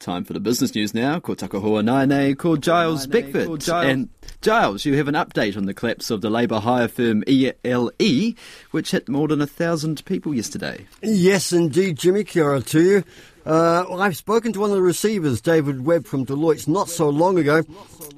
Time for the business news now. Ko Takahoa Nainei, ko Giles Beckford. And Giles, you have an update on the collapse of the labour hire firm Ely, which hit more than 1,000 people yesterday. Yes, indeed, Jimmy. Kia ora to you. I've spoken to one of the receivers, David Webb from Deloitte, not so long ago.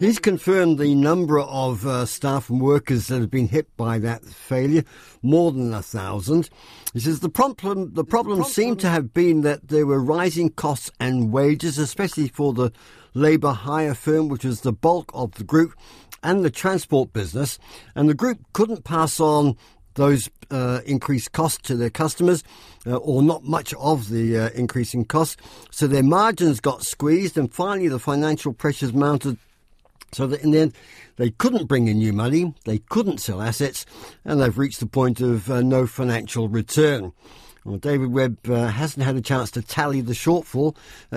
He's confirmed the number of staff and workers that have been hit by that failure, more than 1,000. He says the problem seemed to have been that there were rising costs and wages, especially for the labour hire firm, which is the bulk of the group, and the transport business. And the group couldn't pass on those increased costs to their customers, or not much of the increasing costs. So their margins got squeezed, and finally the financial pressures mounted, so that in the end they couldn't bring in new money, they couldn't sell assets, and they've reached the point of no financial return. Well, David Webb hasn't had a chance to tally the shortfall.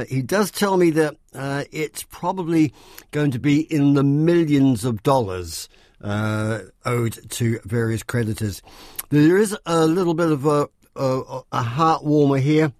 He does tell me that it's probably going to be in the millions of dollars owed to various creditors. There is a little bit of a heart warmer here.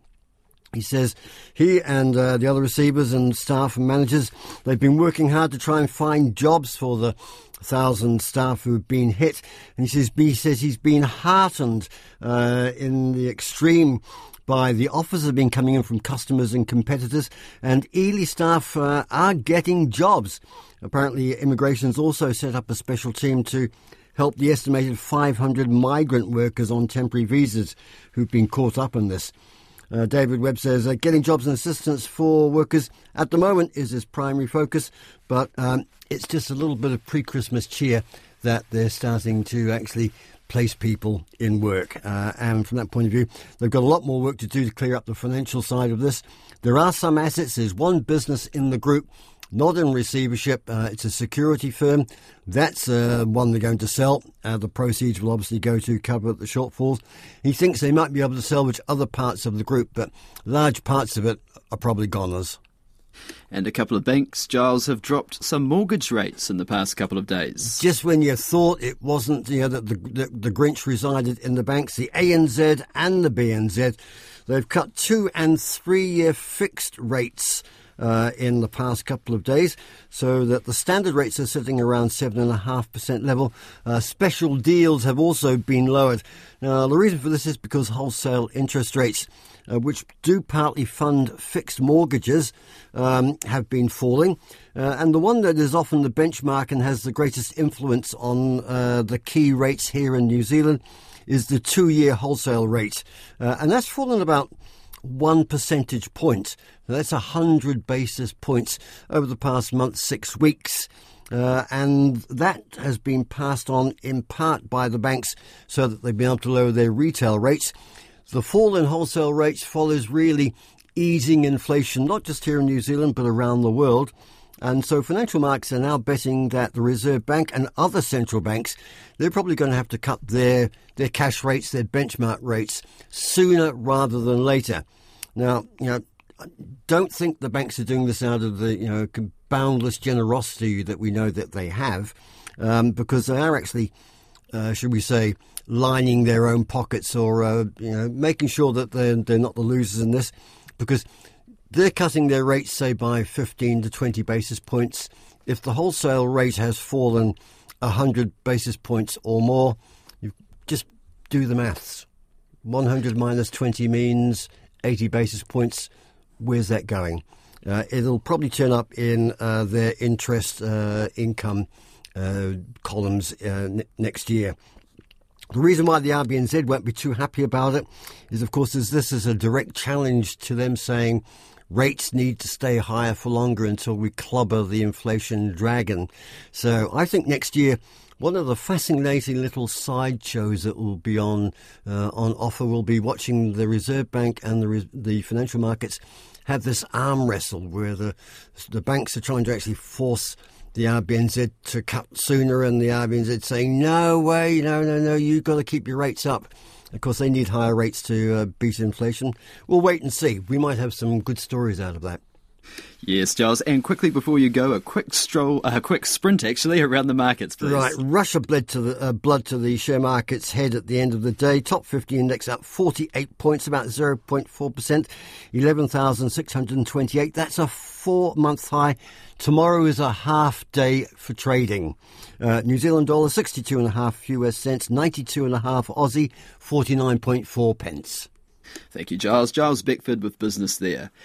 He says he and the other receivers and staff and managers, they've been working hard to try and find jobs for the 1,000 staff who've been hit. And he says he's been heartened in the extreme by the offers that have been coming in from customers and competitors. And Ely staff are getting jobs. Apparently, Immigration's also set up a special team to help the estimated 500 migrant workers on temporary visas who've been caught up in this. David Webb says getting jobs and assistance for workers at the moment is his primary focus, but it's just a little bit of pre-Christmas cheer that they're starting to actually place people in work. And from that point of view, they've got a lot more work to do to clear up the financial side of this. There are some assets. There's one business in the group not in receivership. It's a security firm. That's one they're going to sell. The proceeds will obviously go to cover the shortfalls. He thinks they might be able to salvage other parts of the group, but large parts of it are probably goners. And a couple of banks, Giles, have dropped some mortgage rates in the past couple of days. Just when you thought it wasn't, that the Grinch resided in the banks, the ANZ and the BNZ, they've cut 2 and 3 year fixed rates in the past couple of days, so that the standard rates are sitting around 7.5% level. Special deals have also been lowered. Now, the reason for this is because wholesale interest rates, which do partly fund fixed mortgages, have been falling. And the one that is often the benchmark and has the greatest influence on the key rates here in New Zealand is the 2 year wholesale rate. And that's fallen about 1 percentage point. Now, that's 100 basis points over the past month, 6 weeks. And that has been passed on in part by the banks so that they've been able to lower their retail rates. The fall in wholesale rates follows really easing inflation, not just here in New Zealand, but around the world. And so financial markets are now betting that the Reserve Bank and other central banks, they're probably going to have to cut their cash rates, their benchmark rates, sooner rather than later. Now, I don't think the banks are doing this out of the boundless generosity that we know that they have, because they are actually, should we say, lining their own pockets, or making sure that they're not the losers in this, because they're cutting their rates, say, by 15 to 20 basis points. If the wholesale rate has fallen 100 basis points or more, you just do the maths. 100 minus 20 means 80 basis points. Where's that going? It'll probably turn up in their interest income columns next year. The reason why the RBNZ won't be too happy about it is, of course, this is a direct challenge to them saying rates need to stay higher for longer until we clobber the inflation dragon. So I think next year, one of the fascinating little sideshows that will be on offer will be watching the Reserve Bank and the financial markets have this arm wrestle where the banks are trying to actually force the RBNZ to cut sooner, and the RBNZ saying, no way, no, you've got to keep your rates up. Of course, they need higher rates to beat inflation. We'll wait and see. We might have some good stories out of that. Yes, Giles. And quickly before you go, a quick sprint actually around the markets, please. Right, rush of blood to the share market's head at the end of the day. Top 50 index up 48 points, about 0.4%, 11,628. That's a 4-month high. Tomorrow is a half day for trading. New Zealand dollar 62.5 US cents, 92.5 Aussie, 49.4 pence. Thank you, Giles. Giles Beckford with Business There.